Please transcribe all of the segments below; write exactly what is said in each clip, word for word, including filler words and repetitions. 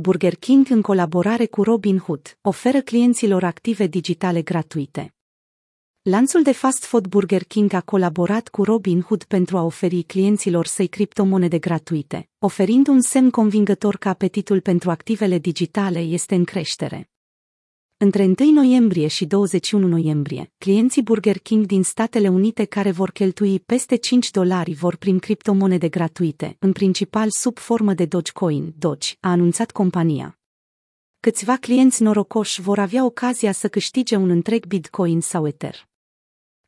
Burger King în colaborare cu Robinhood oferă clienților active digitale gratuite. Lanțul de fast food Burger King a colaborat cu Robinhood pentru a oferi clienților săi criptomonede gratuite, oferind un semn convingător că apetitul pentru activele digitale este în creștere. Între întâi noiembrie și douăzeci și unu noiembrie, clienții Burger King din Statele Unite care vor cheltui peste cinci dolari vor primi criptomonede gratuite, în principal sub formă de Dogecoin, Doge, a anunțat compania. Câțiva clienți norocoși vor avea ocazia să câștige un întreg bitcoin sau ether.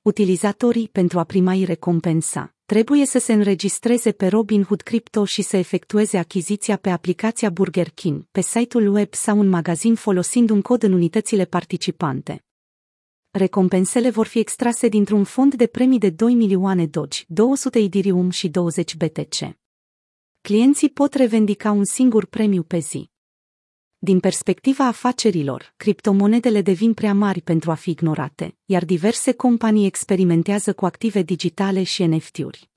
Utilizatorii, pentru a primi recompensa, trebuie să se înregistreze pe Robinhood Crypto și să efectueze achiziția pe aplicația Burger King, pe site-ul web sau în magazin folosind un cod în unitățile participante. Recompensele vor fi extrase dintr-un fond de premii de două milioane Doge, două sute Ethereum și douăzeci B T C. Clienții pot revendica un singur premiu pe zi. Din perspectiva afacerilor, criptomonedele devin prea mari pentru a fi ignorate, iar diverse companii experimentează cu active digitale și N F T-uri.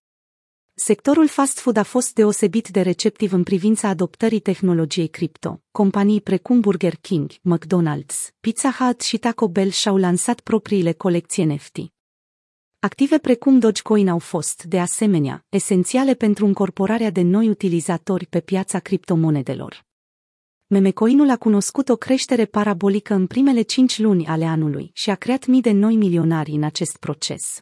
Sectorul fast food a fost deosebit de receptiv în privința adoptării tehnologiei cripto. Companii precum Burger King, McDonald's, Pizza Hut și Taco Bell și-au lansat propriile colecții N F T. Active precum Dogecoin au fost, de asemenea, esențiale pentru încorporarea de noi utilizatori pe piața criptomonedelor. Memecoinul a cunoscut o creștere parabolică în primele cinci luni ale anului și a creat mii de noi milionari în acest proces.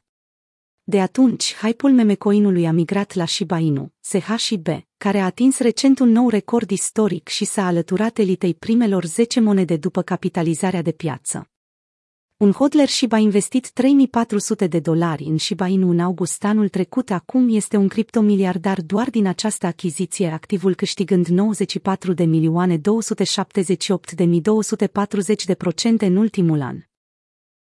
De atunci, hype-ul memecoinului a migrat la Shiba Inu, S H I B, care a atins recent un nou record istoric și s-a alăturat elitei primelor zece monede după capitalizarea de piață. Un hodler Shiba a investit trei mii patru sute de dolari în Shiba Inu în august anul trecut, acum este un criptomiliardar doar din această achiziție, activul câștigând nouăzeci și patru de milioane două sute șaptezeci și opt de mii două sute patruzeci de procente în ultimul an.